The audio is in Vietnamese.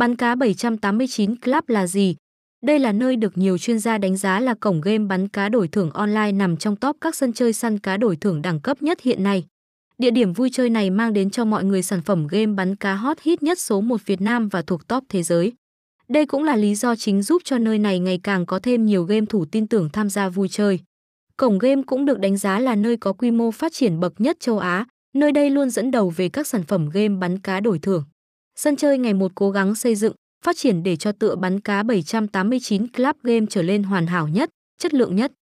Bắn cá 789 Club là gì? Đây là nơi được nhiều chuyên gia đánh giá là cổng game bắn cá đổi thưởng online nằm trong top các sân chơi săn cá đổi thưởng đẳng cấp nhất hiện nay. Địa điểm vui chơi này mang đến cho mọi người sản phẩm game bắn cá hot hit nhất số 1 Việt Nam và thuộc top thế giới. Đây cũng là lý do chính giúp cho nơi này ngày càng có thêm nhiều game thủ tin tưởng tham gia vui chơi. Cổng game cũng được đánh giá là nơi có quy mô phát triển bậc nhất châu Á, nơi đây luôn dẫn đầu về các sản phẩm game bắn cá đổi thưởng. Sân chơi ngày một cố gắng xây dựng, phát triển để cho tựa bắn cá 789 Club game trở lên hoàn hảo nhất, chất lượng nhất.